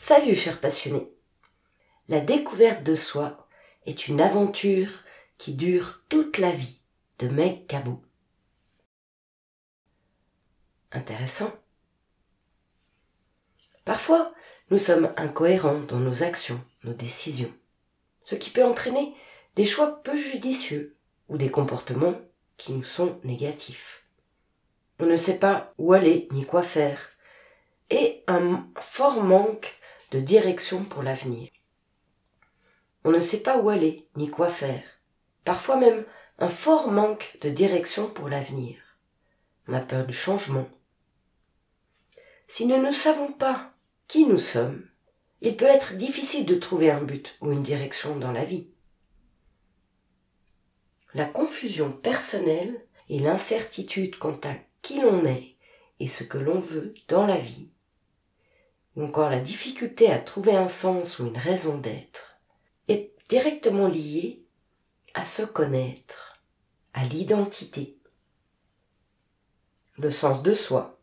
Salut chers passionnés. La découverte de soi est une aventure qui dure toute la vie, de Meg Cabot. Intéressant. Parfois, nous sommes incohérents dans nos actions, nos décisions, ce qui peut entraîner des choix peu judicieux ou des comportements qui nous sont négatifs. On ne sait pas où aller ni quoi faire et un fort manque de direction pour l'avenir. On ne sait pas où aller ni quoi faire, parfois même un fort manque de direction pour l'avenir. On a peur du changement. Si nous ne savons pas qui nous sommes, il peut être difficile de trouver un but ou une direction dans la vie. La confusion personnelle et l'incertitude quant à qui l'on est et ce que l'on veut dans la vie, ou encore la difficulté à trouver un sens ou une raison d'être, est directement liée à se connaître, à l'identité, le sens de soi.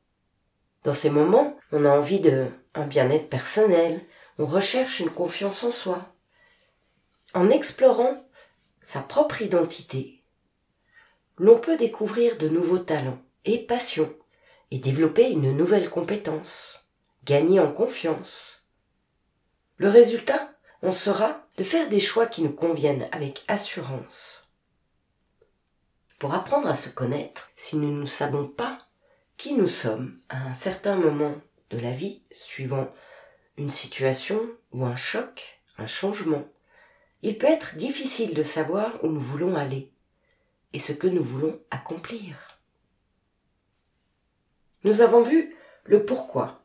Dans ces moments, on a envie d'un bien-être personnel, on recherche une confiance en soi. En explorant sa propre identité, l'on peut découvrir de nouveaux talents et passions et développer une nouvelle compétence, gagner en confiance. Le résultat en sera de faire des choix qui nous conviennent avec assurance. Pour apprendre à se connaître, si nous ne savons pas qui nous sommes à un certain moment de la vie, suivant une situation ou un choc, un changement, il peut être difficile de savoir où nous voulons aller et ce que nous voulons accomplir. Nous avons vu le pourquoi.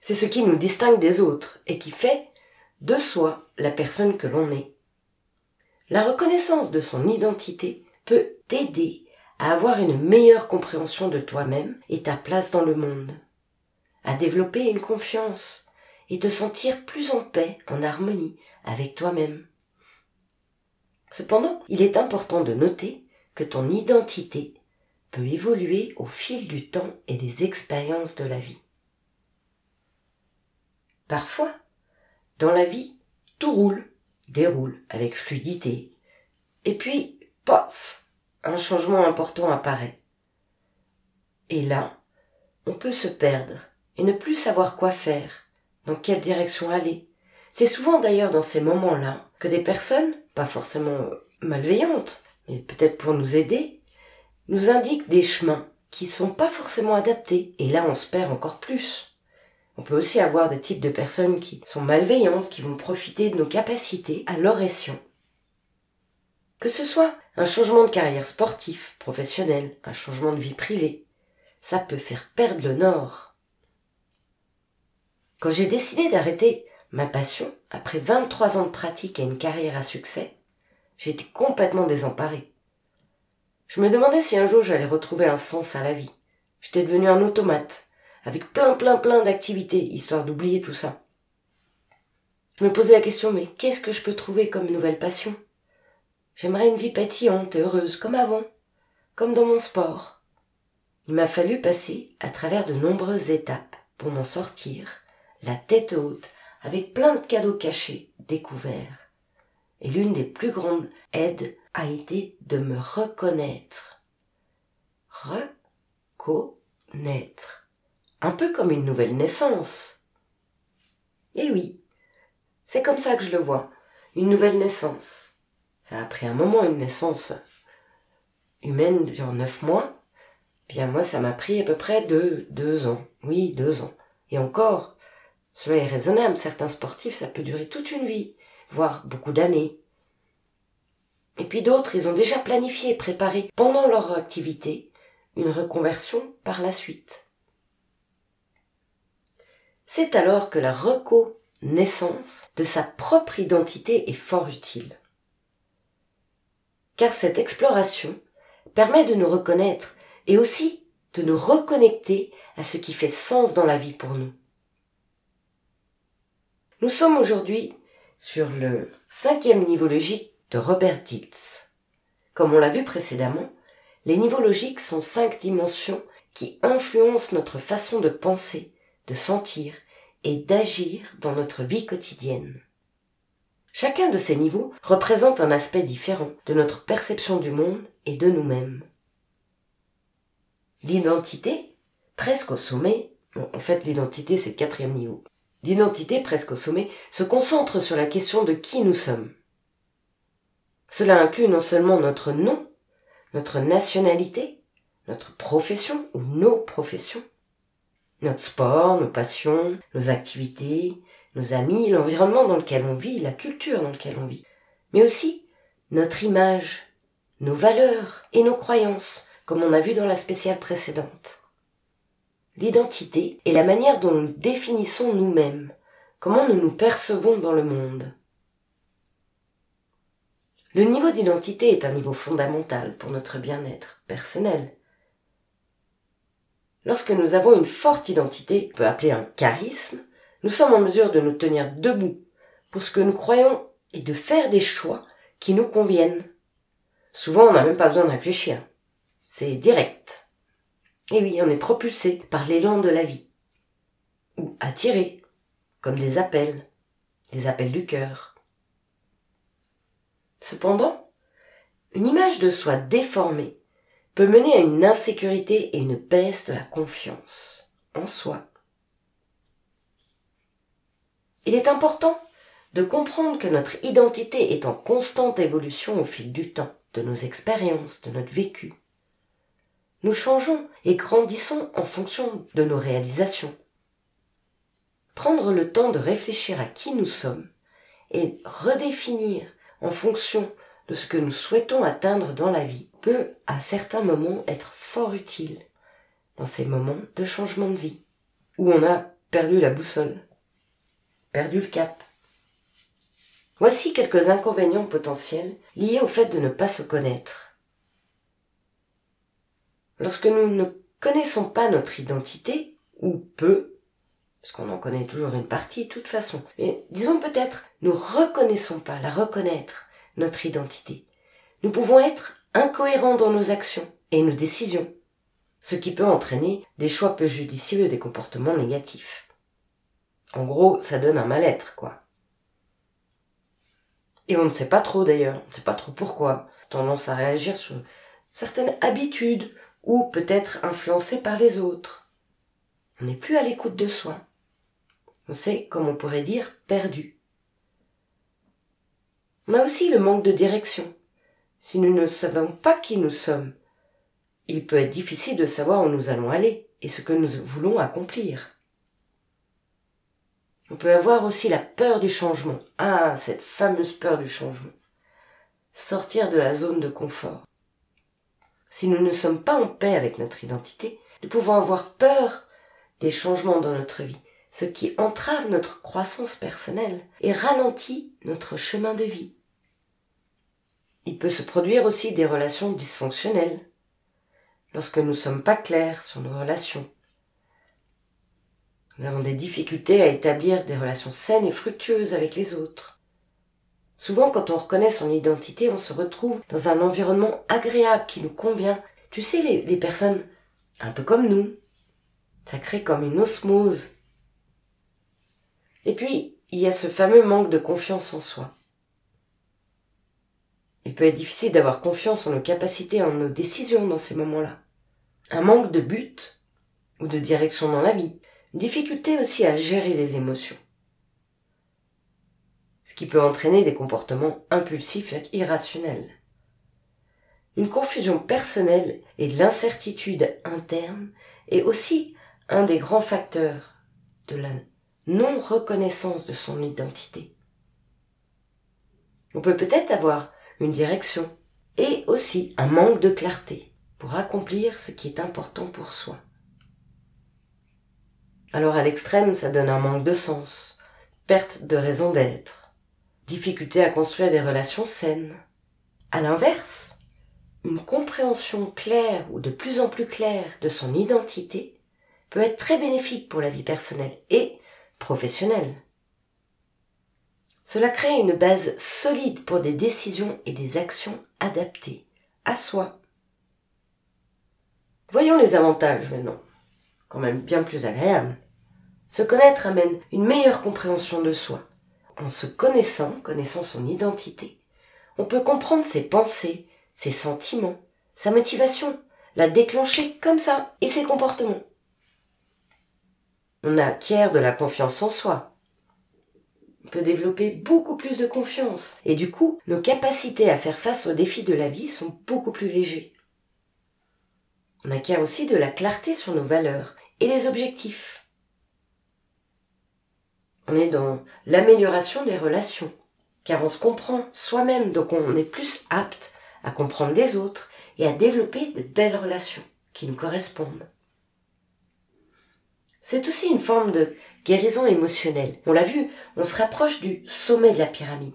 C'est ce qui nous distingue des autres et qui fait de soi la personne que l'on est. La reconnaissance de son identité peut t'aider à avoir une meilleure compréhension de toi-même et ta place dans le monde, à développer une confiance et te sentir plus en paix, en harmonie avec toi-même. Cependant, il est important de noter que ton identité peut évoluer au fil du temps et des expériences de la vie. Parfois, dans la vie, tout roule, déroule avec fluidité, et puis, pof! Un changement important apparaît. Et là, on peut se perdre et ne plus savoir quoi faire, dans quelle direction aller. C'est souvent d'ailleurs dans ces moments-là que des personnes, pas forcément malveillantes, mais peut-être pour nous aider, nous indiquent des chemins qui ne sont pas forcément adaptés. Et là, on se perd encore plus. On peut aussi avoir des types de personnes qui sont malveillantes, qui vont profiter de nos capacités à leur escient. Que ce soit un changement de carrière sportif, professionnel, un changement de vie privée, ça peut faire perdre le nord. Quand j'ai décidé d'arrêter ma passion, après 23 ans de pratique et une carrière à succès, j'étais complètement désemparée. Je me demandais si un jour j'allais retrouver un sens à la vie. J'étais devenue un automate, avec plein d'activités, histoire d'oublier tout ça. Je me posais la question, mais qu'est-ce que je peux trouver comme nouvelle passion ? J'aimerais une vie pétillante et heureuse, comme avant, comme dans mon sport. Il m'a fallu passer à travers de nombreuses étapes pour m'en sortir, la tête haute, avec plein de cadeaux cachés, découverts. Et l'une des plus grandes aides a été de me reconnaître. Reconnaître. Un peu comme une nouvelle naissance. Et oui, c'est comme ça que je le vois, une nouvelle naissance. Ça a pris un moment, une naissance humaine durant 9 mois. Bien moi, ça m'a pris à peu près 2 ans. Oui, 2 ans. Et encore, cela est raisonnable. Certains sportifs, ça peut durer toute une vie, voire beaucoup d'années. Et puis d'autres, ils ont déjà planifié et préparé pendant leur activité une reconversion par la suite. C'est alors que la reconnaissance de sa propre identité est fort utile. Car cette exploration permet de nous reconnaître et aussi de nous reconnecter à ce qui fait sens dans la vie pour nous. Nous sommes aujourd'hui sur le 5e niveau logique de Robert Dilts. Comme on l'a vu précédemment, les niveaux logiques sont 5 dimensions qui influencent notre façon de penser, de sentir et d'agir dans notre vie quotidienne. Chacun de ces niveaux représente un aspect différent de notre perception du monde et de nous-mêmes. L'identité, presque au sommet, l'identité c'est le 4e niveau. L'identité, presque au sommet, se concentre sur la question de qui nous sommes. Cela inclut non seulement notre nom, notre nationalité, notre profession ou nos professions, notre sport, nos passions, nos activités, nos amis, l'environnement dans lequel on vit, la culture dans laquelle on vit, mais aussi notre image, nos valeurs et nos croyances, comme on a vu dans la spéciale précédente. L'identité est la manière dont nous définissons nous-mêmes, comment nous nous percevons dans le monde. Le niveau d'identité est un niveau fondamental pour notre bien-être personnel. Lorsque nous avons une forte identité, on peut appeler un charisme, nous sommes en mesure de nous tenir debout pour ce que nous croyons et de faire des choix qui nous conviennent. Souvent, on n'a même pas besoin de réfléchir. C'est direct. Et oui, on est propulsé par l'élan de la vie, ou attiré, comme des appels du cœur. Cependant, une image de soi déformée peut mener à une insécurité et une baisse de la confiance en soi. Il est important de comprendre que notre identité est en constante évolution au fil du temps, de nos expériences, de notre vécu. Nous changeons et grandissons en fonction de nos réalisations. Prendre le temps de réfléchir à qui nous sommes et redéfinir en fonction de ce que nous souhaitons atteindre dans la vie peut, à certains moments, être fort utile dans ces moments de changement de vie où on a perdu la boussole, perdu le cap. Voici quelques inconvénients potentiels liés au fait de ne pas se connaître. Lorsque nous ne connaissons pas notre identité, ou peu, parce qu'on en connaît toujours une partie de toute façon, mais disons peut-être, nous reconnaissons pas, notre identité. Nous pouvons être incohérents dans nos actions et nos décisions, ce qui peut entraîner des choix peu judicieux et des comportements négatifs. En gros, ça donne un mal-être, quoi. Et on ne sait pas trop d'ailleurs, on ne sait pas trop pourquoi, tendance à réagir sur certaines habitudes, ou peut-être influencé par les autres. On n'est plus à l'écoute de soi. On s'est, comme on pourrait dire, perdu. On a aussi le manque de direction. Si nous ne savons pas qui nous sommes, il peut être difficile de savoir où nous allons aller et ce que nous voulons accomplir. On peut avoir aussi la peur du changement. Ah, cette fameuse peur du changement. Sortir de la zone de confort. Si nous ne sommes pas en paix avec notre identité, nous pouvons avoir peur des changements dans notre vie, ce qui entrave notre croissance personnelle et ralentit notre chemin de vie. Il peut se produire aussi des relations dysfonctionnelles, lorsque nous ne sommes pas clairs sur nos relations. Nous avons des difficultés à établir des relations saines et fructueuses avec les autres. Souvent, quand on reconnaît son identité, on se retrouve dans un environnement agréable qui nous convient. Tu sais, les personnes un peu comme nous, ça crée comme une osmose. Et puis, il y a ce fameux manque de confiance en soi. Il peut être difficile d'avoir confiance en nos capacités, en nos décisions dans ces moments-là. Un manque de but ou de direction dans la vie. Une difficulté aussi à gérer les émotions. Ce qui peut entraîner des comportements impulsifs et irrationnels. Une confusion personnelle et de l'incertitude interne est aussi un des grands facteurs de la non-reconnaissance de son identité. On peut peut-être avoir une direction et aussi un manque de clarté pour accomplir ce qui est important pour soi. Alors à l'extrême, ça donne un manque de sens, perte de raison d'être. Difficulté à construire des relations saines. À l'inverse, une compréhension claire ou de plus en plus claire de son identité peut être très bénéfique pour la vie personnelle et professionnelle. Cela crée une base solide pour des décisions et des actions adaptées à soi. Voyons les avantages maintenant, quand même bien plus agréables. Se connaître amène une meilleure compréhension de soi. En se connaissant son identité, on peut comprendre ses pensées, ses sentiments, sa motivation, la déclencher comme ça, et ses comportements. On acquiert de la confiance en soi. On peut développer beaucoup plus de confiance, et du coup, nos capacités à faire face aux défis de la vie sont beaucoup plus légers. On acquiert aussi de la clarté sur nos valeurs et les objectifs. On est dans l'amélioration des relations, car on se comprend soi-même, donc on est plus apte à comprendre les autres et à développer de belles relations qui nous correspondent. C'est aussi une forme de guérison émotionnelle. On l'a vu, on se rapproche du sommet de la pyramide,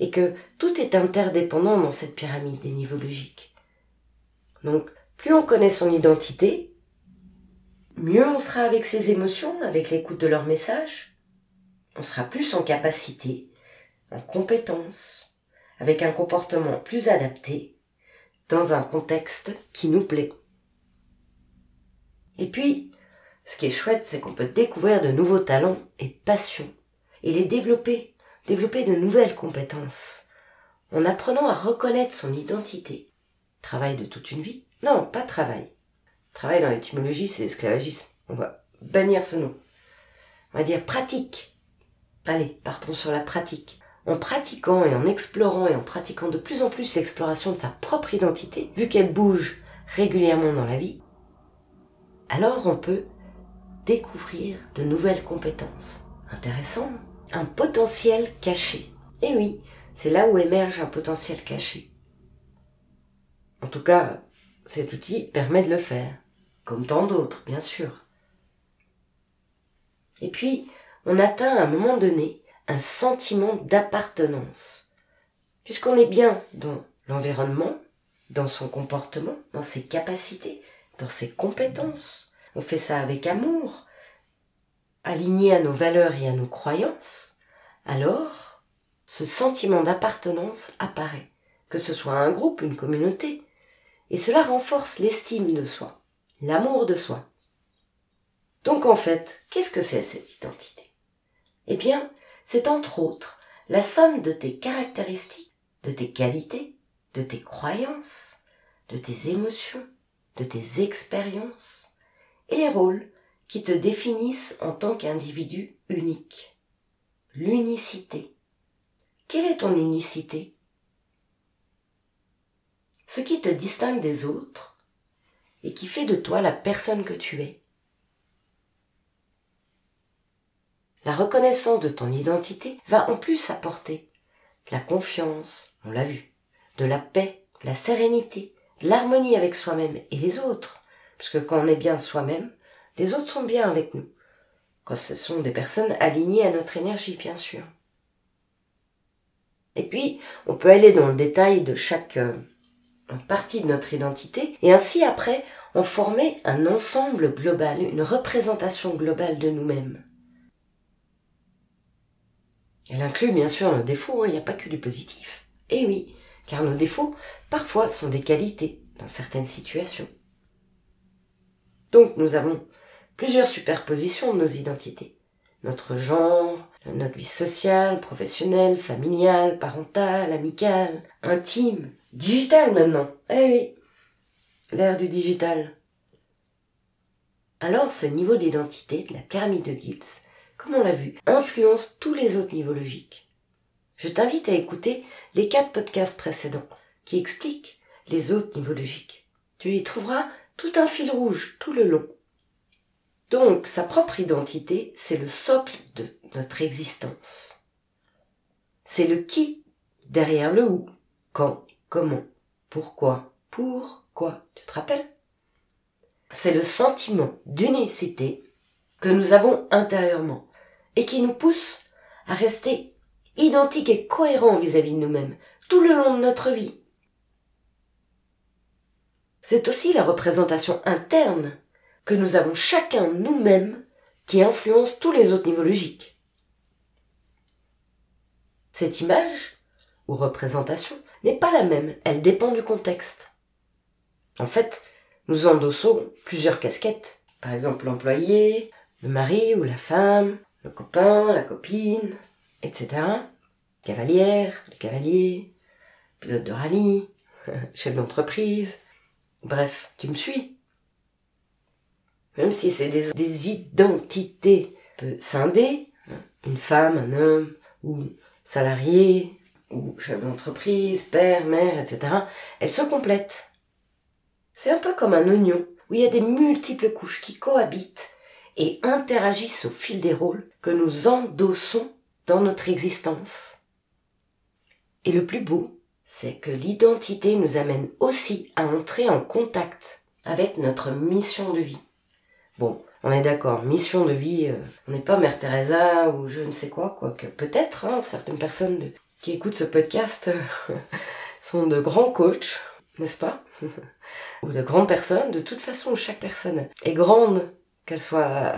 et que tout est interdépendant dans cette pyramide des niveaux logiques. Donc, plus on connaît son identité, mieux on sera avec ses émotions, avec l'écoute de leurs messages. On sera plus en capacité, en compétence, avec un comportement plus adapté, dans un contexte qui nous plaît. Et puis, ce qui est chouette, c'est qu'on peut découvrir de nouveaux talents et passions, et les développer de nouvelles compétences, en apprenant à reconnaître son identité. Travail de toute une vie ? Non, pas travail. Travail dans l'étymologie, c'est l'esclavagisme. On va bannir ce nom. On va dire pratique. Allez, partons sur la pratique. En pratiquant et en explorant et en pratiquant de plus en plus l'exploration de sa propre identité, vu qu'elle bouge régulièrement dans la vie, alors on peut découvrir de nouvelles compétences. Intéressant, un potentiel caché. Et oui, c'est là où émerge un potentiel caché. En tout cas, cet outil permet de le faire, comme tant d'autres, bien sûr. Et puis, on atteint à un moment donné un sentiment d'appartenance. Puisqu'on est bien dans l'environnement, dans son comportement, dans ses capacités, dans ses compétences, on fait ça avec amour, aligné à nos valeurs et à nos croyances, alors ce sentiment d'appartenance apparaît, que ce soit un groupe, une communauté, et cela renforce l'estime de soi, l'amour de soi. Donc en fait, qu'est-ce que c'est cette identité ? Eh bien, c'est entre autres la somme de tes caractéristiques, de tes qualités, de tes croyances, de tes émotions, de tes expériences et les rôles qui te définissent en tant qu'individu unique. L'unicité. Quelle est ton unicité ? Ce qui te distingue des autres et qui fait de toi la personne que tu es. La reconnaissance de ton identité va en plus apporter de la confiance, on l'a vu, de la paix, de la sérénité, de l'harmonie avec soi-même et les autres. Puisque quand on est bien soi-même, les autres sont bien avec nous. Quand ce sont des personnes alignées à notre énergie, bien sûr. Et puis, on peut aller dans le détail de chaque partie de notre identité et ainsi après, en former un ensemble global, une représentation globale de nous-mêmes. Elle inclut bien sûr nos défauts, il n'y a pas que du positif. Eh oui, car nos défauts, parfois, sont des qualités dans certaines situations. Donc nous avons plusieurs superpositions de nos identités. Notre genre, notre vie sociale, professionnelle, familiale, parentale, amicale, intime, digitale maintenant. Eh oui, l'ère du digital. Alors ce niveau d'identité de la pyramide de Dilts, comme on l'a vu, influence tous les autres niveaux logiques. Je t'invite à écouter les 4 podcasts précédents qui expliquent les autres niveaux logiques. Tu y trouveras tout un fil rouge tout le long. Donc, sa propre identité, c'est le socle de notre existence. C'est le qui derrière le où, quand, comment, pourquoi, tu te rappelles ? C'est le sentiment d'unicité que nous avons intérieurement, et qui nous pousse à rester identiques et cohérents vis-à-vis de nous-mêmes, tout le long de notre vie. C'est aussi la représentation interne que nous avons chacun nous-mêmes qui influence tous les autres niveaux logiques. Cette image, ou représentation, n'est pas la même, elle dépend du contexte. En fait, nous endossons plusieurs casquettes. Par exemple, l'employé, le mari ou la femme, le copain, la copine, etc. Cavalière, le cavalier, pilote de rallye, chef d'entreprise. Bref, tu me suis. Même si c'est des identités peu scindées, une femme, un homme, ou salarié, ou chef d'entreprise, père, mère, etc., elles se complètent. C'est un peu comme un oignon, où il y a des multiples couches qui cohabitent et interagissent au fil des rôles que nous endossons dans notre existence. Et le plus beau, c'est que l'identité nous amène aussi à entrer en contact avec notre mission de vie. Bon, on est d'accord, mission de vie, on n'est pas Mère Teresa ou je ne sais quoi, quoique peut-être, certaines personnes qui écoutent ce podcast sont de grands coachs, n'est-ce pas ? Ou de grandes personnes. De toute façon, chaque personne est grande, qu'elle soit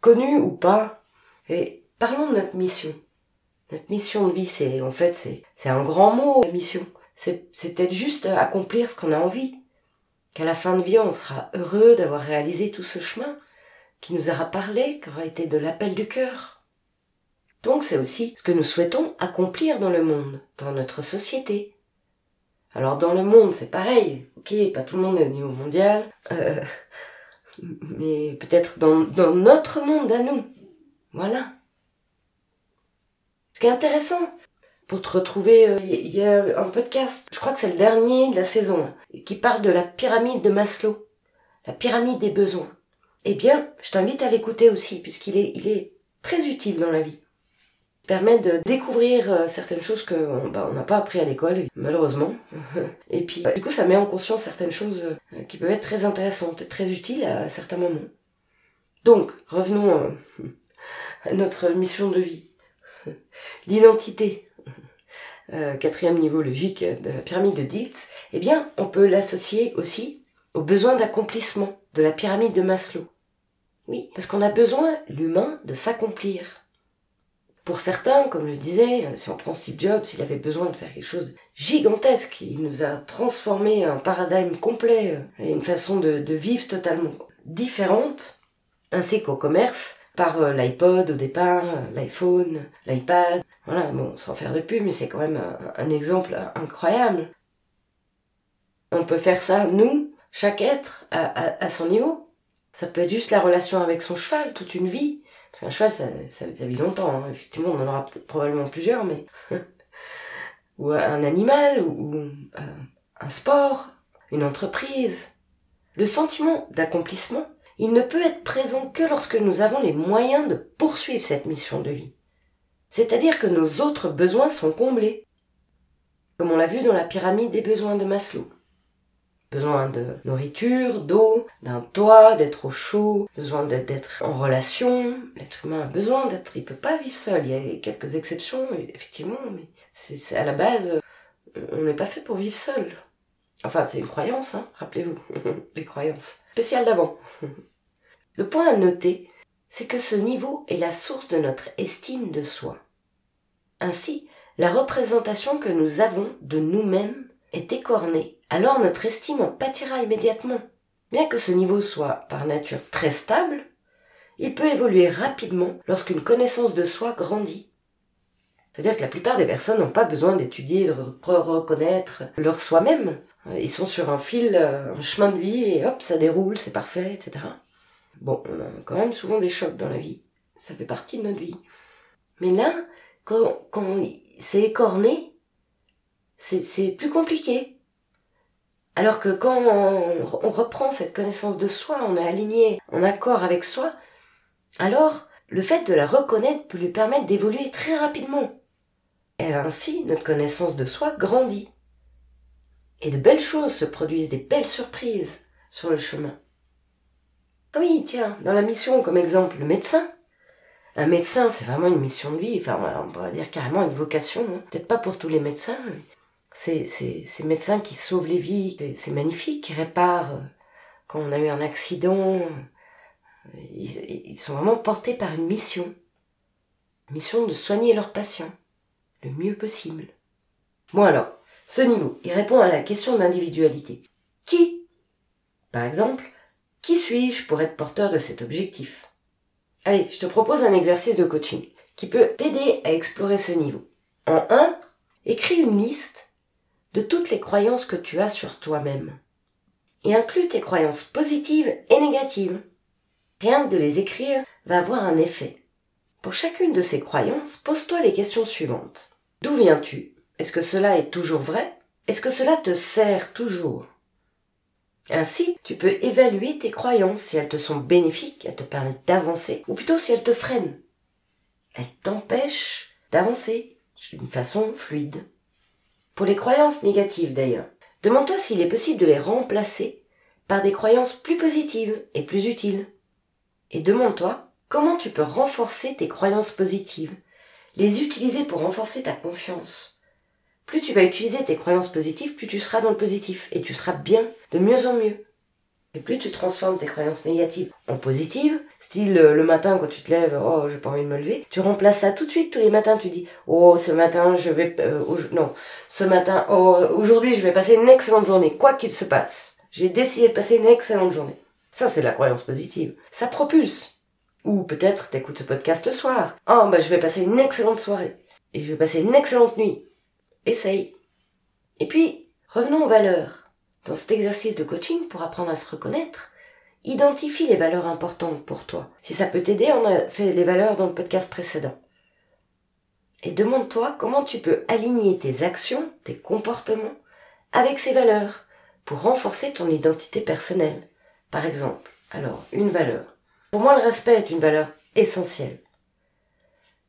connue ou pas. Et parlons de notre mission. Notre mission de vie, c'est un grand mot, la mission. C'est peut-être juste accomplir ce qu'on a envie. Qu'à la fin de vie, on sera heureux d'avoir réalisé tout ce chemin qui nous aura parlé, qui aura été de l'appel du cœur. Donc c'est aussi ce que nous souhaitons accomplir dans le monde, dans notre société. Alors dans le monde, c'est pareil, ok, pas tout le monde est au niveau mondial, mais peut-être dans notre monde à nous, voilà. Ce qui est intéressant, pour te retrouver, il y a un podcast, je crois que c'est le dernier de la saison, qui parle de la pyramide de Maslow, la pyramide des besoins. Eh bien, je t'invite à l'écouter aussi, puisqu'il est très utile dans la vie. Permet de découvrir certaines choses qu'on n'a pas appris à l'école, malheureusement. Et puis, du coup, ça met en conscience certaines choses qui peuvent être très intéressantes, très utiles à certains moments. Donc, revenons à notre mission de vie. L'identité, quatrième niveau logique de la pyramide de Dilts, eh bien, on peut l'associer aussi aux besoins d'accomplissement de la pyramide de Maslow. Oui, parce qu'on a besoin, l'humain, de s'accomplir. Pour certains, comme je disais, si on prend Steve Jobs, il avait besoin de faire quelque chose de gigantesque. Il nous a transformé un paradigme complet et une façon de vivre totalement différente, ainsi qu'au commerce, par l'iPod au départ, l'iPhone, l'iPad. Voilà, bon, sans faire de pub, mais c'est quand même un exemple incroyable. On peut faire ça, nous, chaque être, à son niveau. Ça peut être juste la relation avec son cheval, toute une vie. Parce qu'un cheval, ça vit longtemps. Hein. Effectivement, on en aura probablement plusieurs, mais... ou un animal, ou un sport, une entreprise. Le sentiment d'accomplissement, il ne peut être présent que lorsque nous avons les moyens de poursuivre cette mission de vie. C'est-à-dire que nos autres besoins sont comblés. Comme on l'a vu dans la pyramide des besoins de Maslow. Besoin de nourriture, d'eau, d'un toit, d'être au chaud, besoin d'être en relation. L'être humain a besoin d'être, il peut pas vivre seul. Il y a quelques exceptions, effectivement, mais c'est à la base, on n'est pas fait pour vivre seul. Enfin, c'est une croyance, rappelez-vous, les croyances spéciales d'avant. Le point à noter, c'est que ce niveau est la source de notre estime de soi. Ainsi, la représentation que nous avons de nous-mêmes est écornée. Alors notre estime en pâtira immédiatement. Bien que ce niveau soit par nature très stable, il peut évoluer rapidement lorsqu'une connaissance de soi grandit. C'est-à-dire que la plupart des personnes n'ont pas besoin d'étudier, de reconnaître leur soi-même. Ils sont sur un fil, un chemin de vie, et hop, ça déroule, c'est parfait, etc. Bon, on a quand même souvent des chocs dans la vie. Ça fait partie de notre vie. Mais là, quand c'est écorné, c'est plus compliqué. Alors que quand on reprend cette connaissance de soi, on est aligné, en accord avec soi, alors le fait de la reconnaître peut lui permettre d'évoluer très rapidement. Et ainsi, notre connaissance de soi grandit. Et de belles choses se produisent, des belles surprises sur le chemin. Oui, tiens, dans la mission, comme exemple, le médecin. Un médecin, c'est vraiment une mission de vie, enfin, on pourrait dire carrément une vocation. Peut-être pas pour tous les médecins, mais... Ces médecins qui sauvent les vies, c'est magnifique, qui réparent quand on a eu un accident. Ils sont vraiment portés par une mission de soigner leurs patients. le mieux possible. Bon alors, ce niveau, il répond à la question de l'individualité. Qui ? Par exemple, qui suis-je pour être porteur de cet objectif ? Allez, je te propose un exercice de coaching qui peut t'aider à explorer ce niveau. En 1, écris une liste de toutes les croyances que tu as sur toi-même et inclus tes croyances positives et négatives. Rien que de les écrire va avoir un effet. Pour chacune de ces croyances, pose-toi les questions suivantes. D'où viens-tu ? Est-ce que cela est toujours vrai ? Est-ce que cela te sert toujours ? Ainsi, tu peux évaluer tes croyances, si elles te sont bénéfiques, elles te permettent d'avancer, ou plutôt si elles te freinent. Elles t'empêchent d'avancer d'une façon fluide. Pour les croyances négatives d'ailleurs, demande-toi s'il est possible de les remplacer par des croyances plus positives et plus utiles. Et demande-toi comment tu peux renforcer tes croyances positives, les utiliser pour renforcer ta confiance. Plus tu vas utiliser tes croyances positives, plus tu seras dans le positif et tu seras bien de mieux en mieux. Et plus tu transformes tes croyances négatives en positives, style le matin quand tu te lèves, oh j'ai pas envie de me lever, tu remplaces ça tout de suite tous les matins, tu dis oh ce matin je vais aujourd'hui je vais passer une excellente journée quoi qu'il se passe. J'ai décidé de passer une excellente journée. Ça c'est de la croyance positive. Ça propulse. Ou peut-être t'écoutes ce podcast le soir. Oh bah je vais passer une excellente soirée et je vais passer une excellente nuit. Essaye. Et puis, revenons aux valeurs. Dans cet exercice de coaching, pour apprendre à se reconnaître, identifie les valeurs importantes pour toi. Si ça peut t'aider, on a fait les valeurs dans le podcast précédent. Et demande-toi comment tu peux aligner tes actions, tes comportements, avec ces valeurs, pour renforcer ton identité personnelle. Par exemple, alors, une valeur. Pour moi, le respect est une valeur essentielle.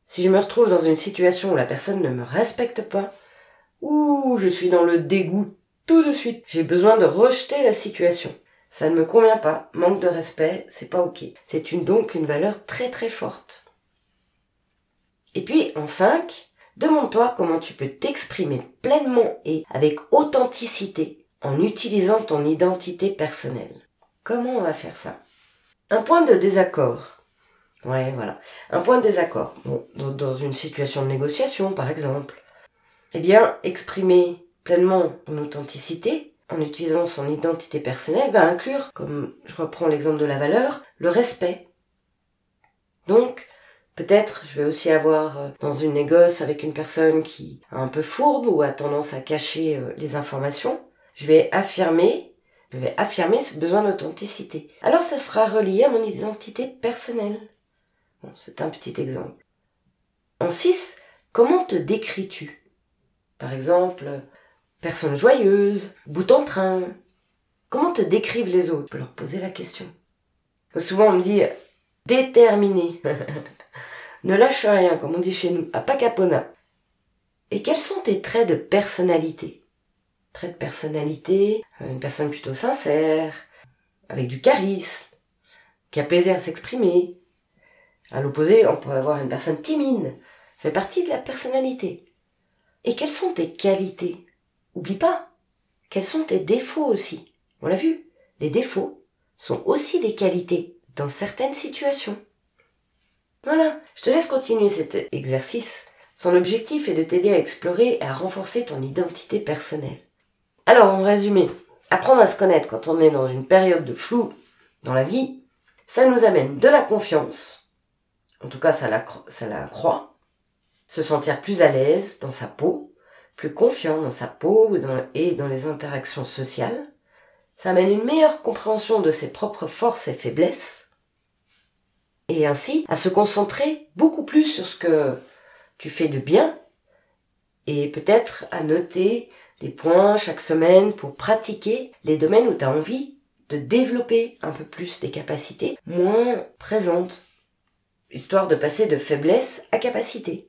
Si je me retrouve dans une situation où la personne ne me respecte pas, ouh, je suis dans le dégoût tout de suite. J'ai besoin de rejeter la situation. Ça ne me convient pas. Manque de respect, c'est pas ok. C'est donc une valeur très très forte. Et puis, en 5, demande-toi comment tu peux t'exprimer pleinement et avec authenticité en utilisant ton identité personnelle. Comment on va faire ça ? Un point de désaccord. Ouais, voilà. Un point de désaccord. Bon, dans une situation de négociation, par exemple. Eh bien, exprimer pleinement son authenticité en utilisant son identité personnelle va inclure, comme je reprends l'exemple de la valeur, le respect. Donc, peut-être je vais aussi avoir dans une négoce avec une personne qui est un peu fourbe ou a tendance à cacher les informations, je vais affirmer ce besoin d'authenticité. Alors, ce sera relié à mon identité personnelle. Bon, c'est un petit exemple. En 6, comment te décris-tu ? Par exemple, personne joyeuse, bout en train. Comment te décrivent les autres ? Je peux leur poser la question. Souvent, on me dit « déterminé ». Ne lâche rien, comme on dit chez nous, à Pacapona. Et quels sont tes traits de personnalité ? Traits de personnalité, une personne plutôt sincère, avec du charisme, qui a plaisir à s'exprimer. À l'opposé, on pourrait avoir une personne timide. Ça fait partie de la personnalité. Et quelles sont tes qualités ? Oublie pas, quels sont tes défauts aussi ? On l'a vu, les défauts sont aussi des qualités dans certaines situations. Voilà, je te laisse continuer cet exercice. Son objectif est de t'aider à explorer et à renforcer ton identité personnelle. Alors, en résumé, apprendre à se connaître quand on est dans une période de flou dans la vie, ça nous amène de la confiance, en tout cas ça la croît, se sentir plus à l'aise dans sa peau, plus confiant dans sa peau et dans les interactions sociales. Ça amène une meilleure compréhension de ses propres forces et faiblesses. Et ainsi, à se concentrer beaucoup plus sur ce que tu fais de bien et peut-être à noter des points chaque semaine pour pratiquer les domaines où tu as envie de développer un peu plus des capacités moins présentes, histoire de passer de faiblesse à capacité.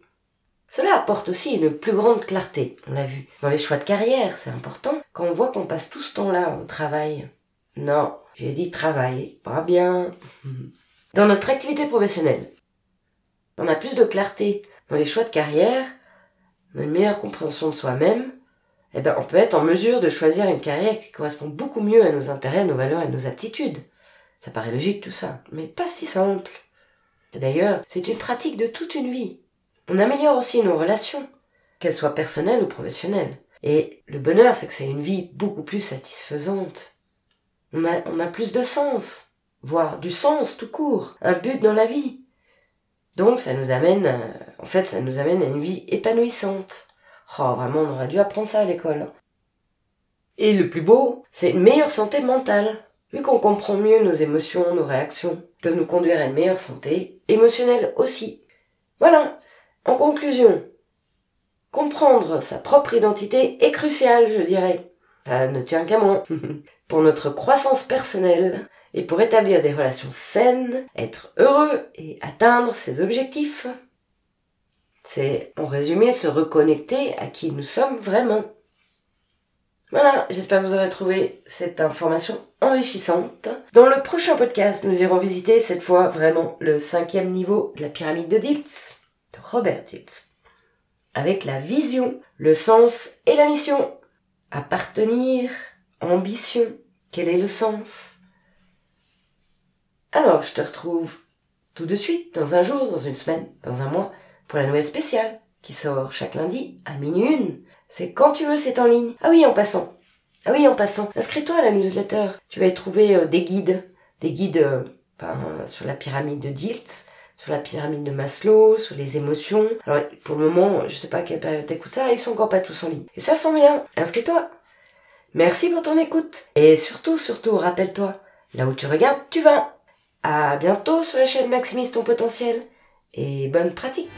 Cela apporte aussi une plus grande clarté, on l'a vu. Dans les choix de carrière, c'est important, quand on voit qu'on passe tout ce temps-là au travail. Non, j'ai dit travail, pas bien. Dans notre activité professionnelle, on a plus de clarté. Dans les choix de carrière, on a une meilleure compréhension de soi-même. Eh ben, on peut être en mesure de choisir une carrière qui correspond beaucoup mieux à nos intérêts, nos valeurs et nos aptitudes. Ça paraît logique tout ça, mais pas si simple. D'ailleurs, c'est une pratique de toute une vie. On améliore aussi nos relations. qu'elle soit personnelle ou professionnelle. Et le bonheur, c'est que c'est une vie beaucoup plus satisfaisante. On a plus de sens, voire du sens tout court, un but dans la vie. Donc ça nous amène à une vie épanouissante. Oh, vraiment, on aurait dû apprendre ça à l'école. Et le plus beau, c'est une meilleure santé mentale. Vu qu'on comprend mieux nos émotions, nos réactions, peuvent nous conduire à une meilleure santé émotionnelle aussi. Voilà, en conclusion, comprendre sa propre identité est crucial, je dirais. Ça ne tient qu'à moi. Pour notre croissance personnelle et pour établir des relations saines, être heureux et atteindre ses objectifs. C'est, en résumé, se reconnecter à qui nous sommes vraiment. Voilà, j'espère que vous aurez trouvé cette information enrichissante. Dans le prochain podcast, nous irons visiter cette fois vraiment le 5e niveau de la pyramide de Dilts, de Robert Dilts, avec la vision, le sens et la mission. Appartenir, ambition, quel est le sens ? Alors, je te retrouve tout de suite, dans un jour, dans une semaine, dans un mois, pour la nouvelle spéciale, qui sort chaque lundi à 12h. C'est quand tu veux, c'est en ligne. Ah oui, en passant, inscris-toi à la newsletter. Tu vas y trouver des guides, sur la pyramide de Dilts, sur la pyramide de Maslow, sur les émotions. Alors, pour le moment, je sais pas à quelle période t'écoutes ça, ils sont encore pas tous en ligne. Et ça sent bien. Inscris-toi. Merci pour ton écoute. Et surtout, rappelle-toi, là où tu regardes, tu vas. À bientôt sur la chaîne Maximise ton potentiel. Et bonne pratique.